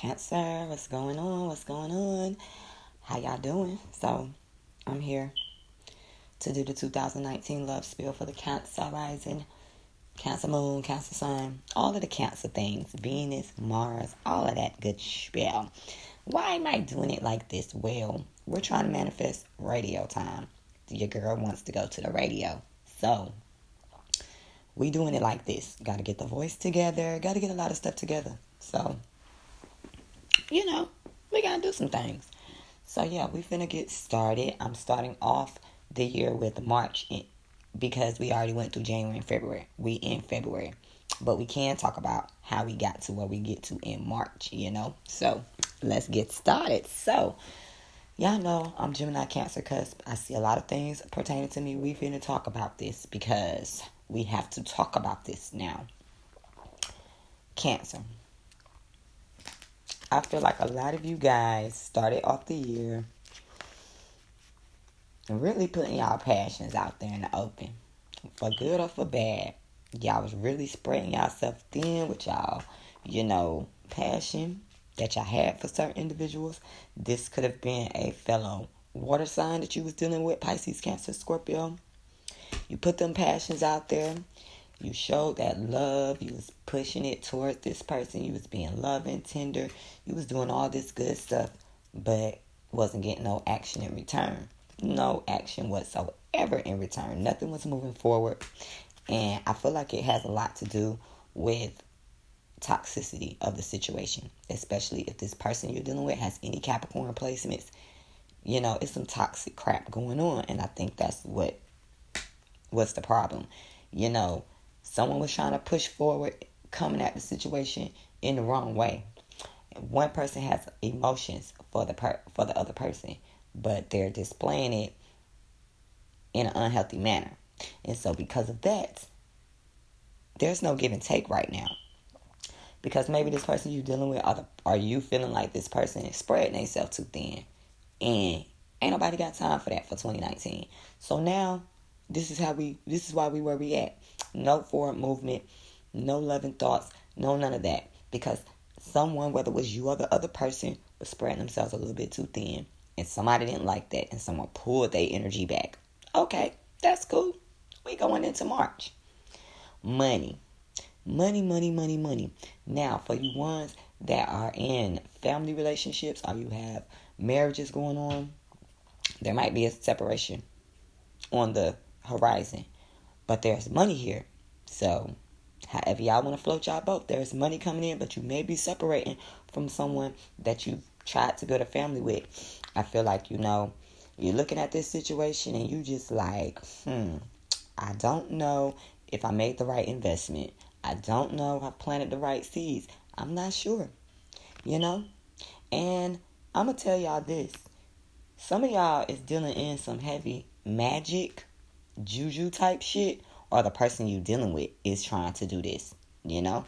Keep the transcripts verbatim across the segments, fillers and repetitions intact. Cancer, what's going on? What's going on? How y'all doing? So I'm here to do the two thousand nineteen love spiel for the Cancer rising, Cancer moon, Cancer sun, all of the Cancer things, Venus, Mars, all of that good spiel. Why am I doing it like this? Well, we're trying to manifest radio time. Your girl wants to go to the radio. So we doing it like this. Got to get the voice together. Got to get a lot of stuff together. So, you know, we got to do some things. So, yeah, we finna get started. I'm starting off the year with March in, because we already went through January and February. We in February. But we can talk about how we got to where we get to in March, you know. So, let's get started. So, y'all know I'm Gemini Cancer cusp. I see a lot of things pertaining to me. We finna talk about this because we have to talk about this now. Cancer. I feel like a lot of you guys started off the year really putting y'all passions out there in the open. For good or for bad. Y'all was really spreading yourself thin with y'all, you know, passion that y'all had for certain individuals. This could have been a fellow water sign that you was dealing with, Pisces, Cancer, Scorpio. You put them passions out there. You showed that love. You was pushing it toward this person. You was being loving, tender. You was doing all this good stuff, but wasn't getting no action in return. No action whatsoever in return. Nothing was moving forward. And I feel like it has a lot to do with toxicity of the situation, especially if this person you're dealing with has any Capricorn placements. You know, it's some toxic crap going on. And I think that's what what's the problem. You know, someone was trying to push forward, coming at the situation in the wrong way. One person has emotions for the per- for the other person, but they're displaying it in an unhealthy manner. And so because of that, there's no give and take right now. Because maybe this person you're dealing with, are, the, are you feeling like this person is spreading themselves too thin? And ain't nobody got time for that for twenty nineteen. So now, this is how we, this is why we where we at. No forward movement, no loving thoughts, no none of that. Because someone, whether it was you or the other person, was spreading themselves a little bit too thin. And somebody didn't like that. And someone pulled their energy back. Okay, that's cool. We going into March. Money. Money, money, money, money. Now, for you ones that are in family relationships or you have marriages going on, there might be a separation on the horizon. But there's money here. So, however y'all want to float y'all boat, there's money coming in, but you may be separating from someone that you've tried to build a family with. I feel like, you know, you're looking at this situation and you just like, hmm, I don't know if I made the right investment. I don't know if I planted the right seeds. I'm not sure, you know? And I'm going to tell y'all this. Some of y'all is dealing in some heavy magic, juju type shit, or the person you dealing with is trying to do this, you know?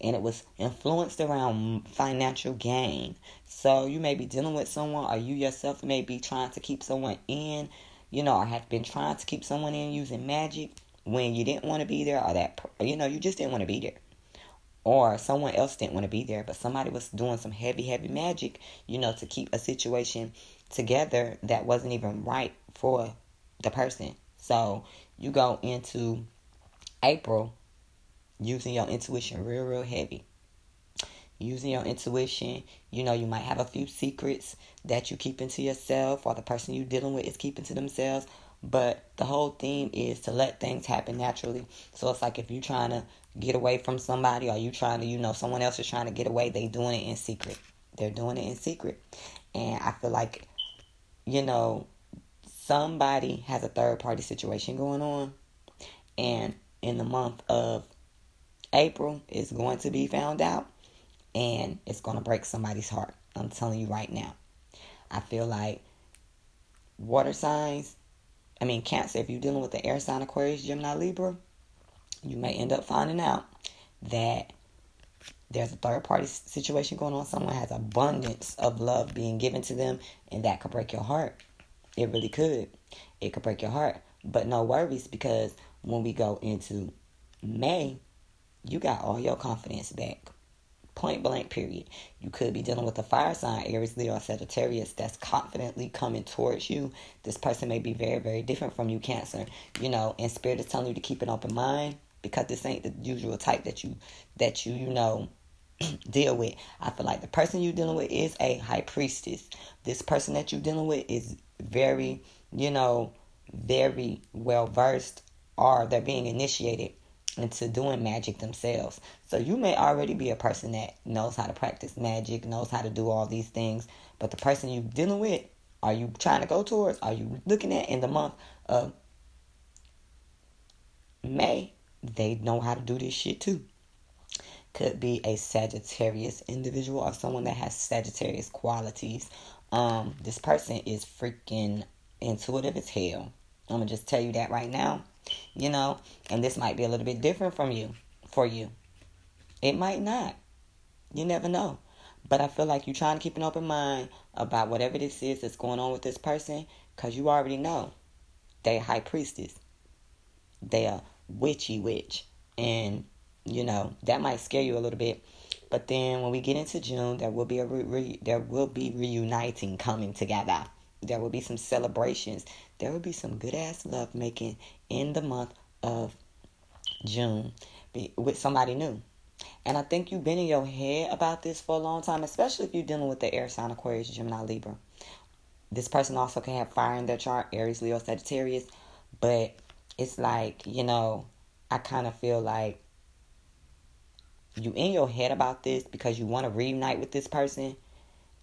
And it was influenced around financial gain. So you may be dealing with someone, or you yourself may be trying to keep someone in, you know, or have been trying to keep someone in using magic. When you didn't want to be there, or that, you know, you just didn't want to be there. Or someone else didn't want to be there, but somebody was doing some heavy, heavy magic, you know, to keep a situation together that wasn't even right for the person. So you go into April using your intuition real, real heavy. Using your intuition, you know, you might have a few secrets that you keep into yourself, or the person you're dealing with is keeping to themselves. But the whole theme is to let things happen naturally. So it's like if you're trying to get away from somebody, or you trying to, you know, someone else is trying to get away, they doing it in secret. They're doing it in secret. And I feel like, you know, somebody has a third party situation going on. And in the month of April, it's going to be found out. And it's going to break somebody's heart. I'm telling you right now. I feel like water signs. I mean, Cancer, if you're dealing with the air sign, Aquarius, Gemini, Libra, you may end up finding out that there's a third-party situation going on. Someone has abundance of love being given to them, and that could break your heart. It really could. It could break your heart. But no worries, because when we go into May, you got all your confidence back. Point blank, period. You could be dealing with a fire sign, Aries, Leo, or Sagittarius, that's confidently coming towards you. This person may be very, very different from you, Cancer. You know, and Spirit is telling you to keep an open mind because this ain't the usual type that you, that you, you know, deal with. I feel like the person you're dealing with is a high priestess. This person that you're dealing with is very, you know, very well versed, or they're being initiated into doing magic themselves. So you may already be a person that knows how to practice magic, knows how to do all these things, but the person you're dealing with, are you trying to go towards, are you looking at in the month of May, they know how to do this shit too. Could be a Sagittarius individual or someone that has Sagittarius qualities. Um, this person is freaking intuitive as hell. I'm going to just tell you that right now. You know, and this might be a little bit different from you, for you. It might not. You never know. But I feel like you're trying to keep an open mind about whatever this is that's going on with this person, because you already know they high priestess. They a witchy witch. And, you know, that might scare you a little bit. But then when we get into June, there will be a re- re- there will be reuniting coming together. There will be some celebrations. There will be some good-ass lovemaking in the month of June with somebody new. And I think you've been in your head about this for a long time, especially if you're dealing with the air sign, Aquarius, Gemini, Libra. This person also can have fire in their chart, Aries, Leo, Sagittarius. But it's like, you know, I kind of feel like you in your head about this because you want to reunite with this person.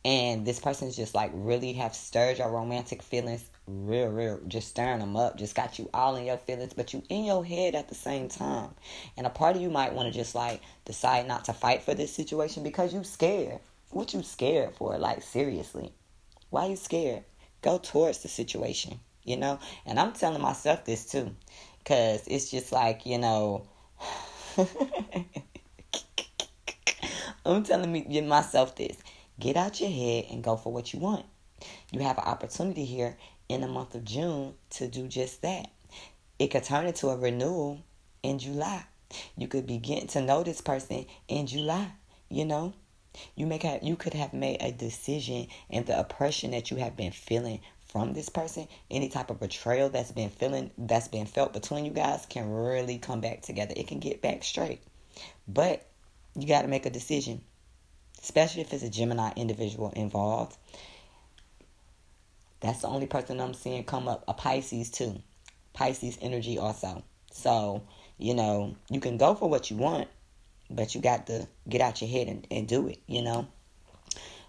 And this person's just like really have stirred your romantic feelings. Real, real. Just stirring them up. Just got you all in your feelings. But you in your head at the same time. And a part of you might want to just like decide not to fight for this situation because you scared. What you scared for? Like seriously. Why you scared? Go towards the situation. You know? And I'm telling myself this too. Because it's just like, you know... I'm telling me myself this. Get out your head and go for what you want. You have an opportunity here in the month of June to do just that. It could turn into a renewal in July. You could be getting to know this person in July. You know, you make a, you could have made a decision, and the oppression that you have been feeling from this person, any type of betrayal that's been feeling that's been felt between you guys, can really come back together. It can get back straight, but you got to make a decision. Especially if it's a Gemini individual involved. That's the only person I'm seeing come up. A Pisces too. Pisces energy also. So, you know, you can go for what you want. But you got to get out your head and, and do it, you know.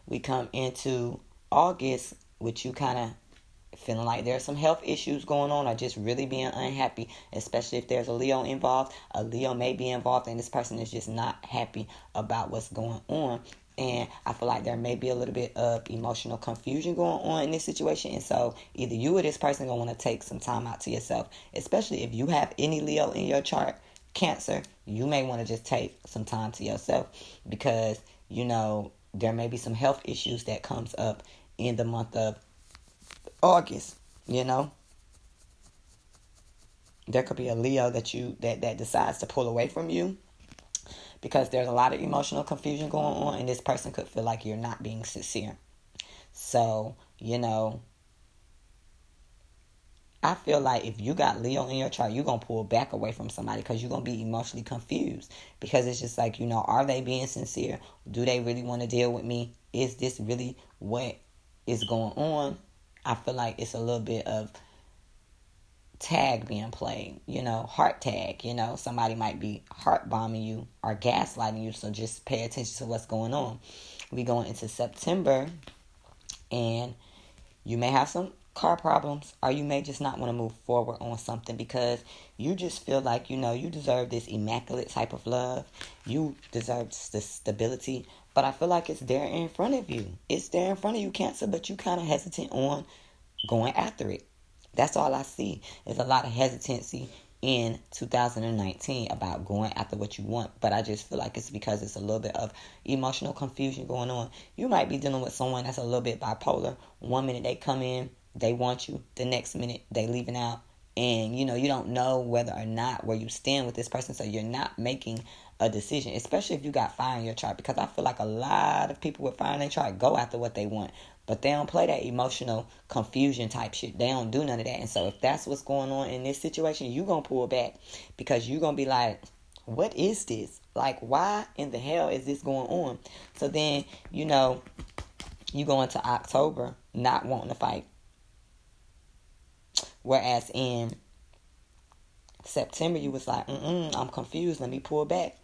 We come into August with you kind of feeling like there's some health issues going on. Or just really being unhappy. Especially if there's a Leo involved. A Leo may be involved and this person is just not happy about what's going on. And I feel like there may be a little bit of emotional confusion going on in this situation. And so either you or this person going to want to take some time out to yourself. Especially if you have any Leo in your chart, Cancer, you may want to just take some time to yourself. Because, you know, there may be some health issues that comes up in the month of August. You know. There could be a Leo that you that, that decides to pull away from you. Because there's a lot of emotional confusion going on. And this person could feel like you're not being sincere. So, you know. I feel like if you got Leo in your chart, you're going to pull back away from somebody. Because you're going to be emotionally confused. Because it's just like, you know, are they being sincere? Do they really want to deal with me? Is this really what is going on? I feel like it's a little bit of tag being played, you know, heart tag, you know, somebody might be heart bombing you or gaslighting you, so just pay attention to what's going on. We going into September, and you may have some car problems, or you may just not want to move forward on something because you just feel like, you know, you deserve this immaculate type of love, you deserve the stability, but I feel like it's there in front of you, it's there in front of you, Cancer, but you kind of hesitant on going after it. That's all I see. There's a lot of hesitancy in two thousand nineteen about going after what you want. But I just feel like it's because it's a little bit of emotional confusion going on. You might be dealing with someone that's a little bit bipolar. One minute they come in, they want you. The next minute they leaving out. And, you know, you don't know whether or not where you stand with this person. So you're not making a decision, especially if you got fire in your chart, because I feel like a lot of people with fire in their chart go after what they want, but they don't play that emotional confusion type shit. They don't do none of that. And so if that's what's going on in this situation, you're going to pull back, because you're going to be like, what is this? Like, why in the hell is this going on? So then, you know, you go into October not wanting to fight. Whereas in September, you was like, mm-mm, I'm confused. Let me pull back.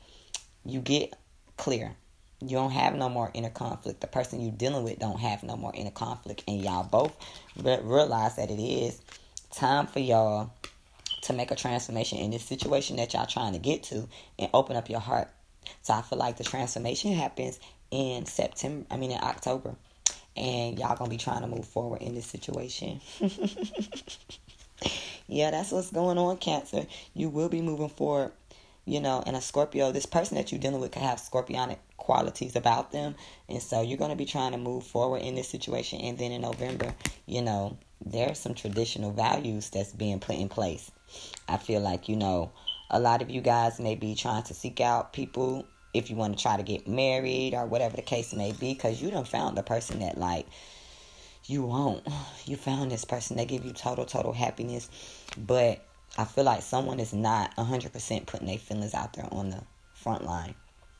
You get clear. You don't have no more inner conflict. The person you're dealing with don't have no more inner conflict. And y'all both re- realize that it is time for y'all to make a transformation in this situation that y'all trying to get to and open up your heart. So I feel like the transformation happens in September. I mean, in October. And y'all going to be trying to move forward in this situation. Yeah, that's what's going on, Cancer. You will be moving forward. You know, and a Scorpio, this person that you're dealing with could have scorpionic qualities about them. And so you're going to be trying to move forward in this situation. And then in November, you know, there's some traditional values that's being put in place. I feel like, you know, a lot of you guys may be trying to seek out people if you want to try to get married or whatever the case may be, because you done found the person that, like, you won't. You found this person that give you total, total happiness. But I feel like someone is not one hundred percent putting their feelings out there on the front line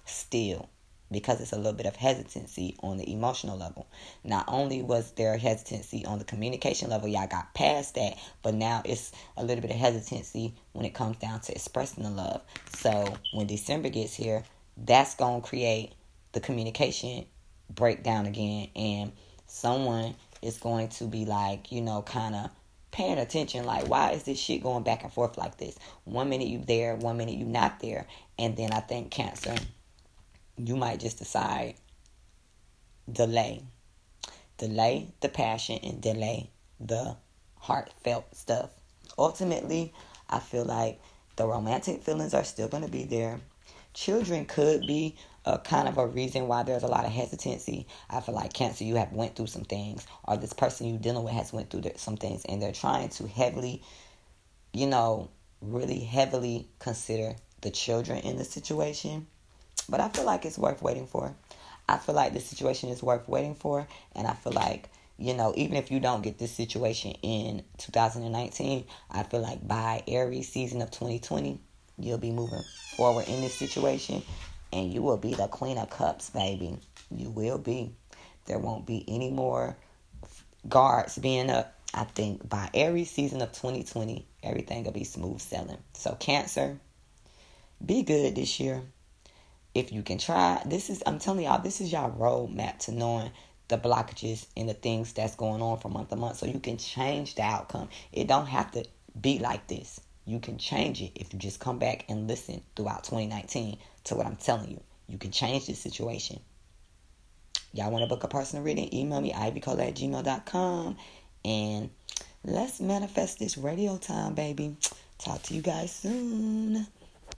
still, because it's a little bit of hesitancy on the emotional level. Not only was there hesitancy on the communication level, y'all got past that, but now it's a little bit of hesitancy when it comes down to expressing the love. So when December gets here, that's going to create the communication breakdown again, and someone is going to be like, you know, kind of paying attention, like, why is this shit going back and forth like this? One minute you there, one minute you not there. And then I think, Cancer, you might just decide, delay. Delay the passion and delay the heartfelt stuff. Ultimately, I feel like the romantic feelings are still going to be there. Children could be a kind of a reason why there's a lot of hesitancy. I feel like, Cancer, you have went through some things, or this person you're dealing with has went through some things, and they're trying to heavily, you know, really heavily consider the children in the situation. But I feel like it's worth waiting for. I feel like the situation is worth waiting for, and I feel like, you know, even if you don't get this situation in two thousand nineteen, I feel like by Aries season of twenty twenty, you'll be moving forward in this situation, and you will be the Queen of Cups, baby. You will be. There won't be any more guards being up. I think by Aries season of twenty twenty, everything will be smooth sailing. So, Cancer, be good this year. If you can try, this is, I'm telling y'all, this is y'all roadmap to knowing the blockages and the things that's going on from month to month, so you can change the outcome. It don't have to be like this. You can change it if you just come back and listen throughout twenty nineteen to what I'm telling you. You can change this situation. Y'all want to book a personal reading? Email me, ivy cole at gmail dot com. And let's manifest this radio time, baby. Talk to you guys soon.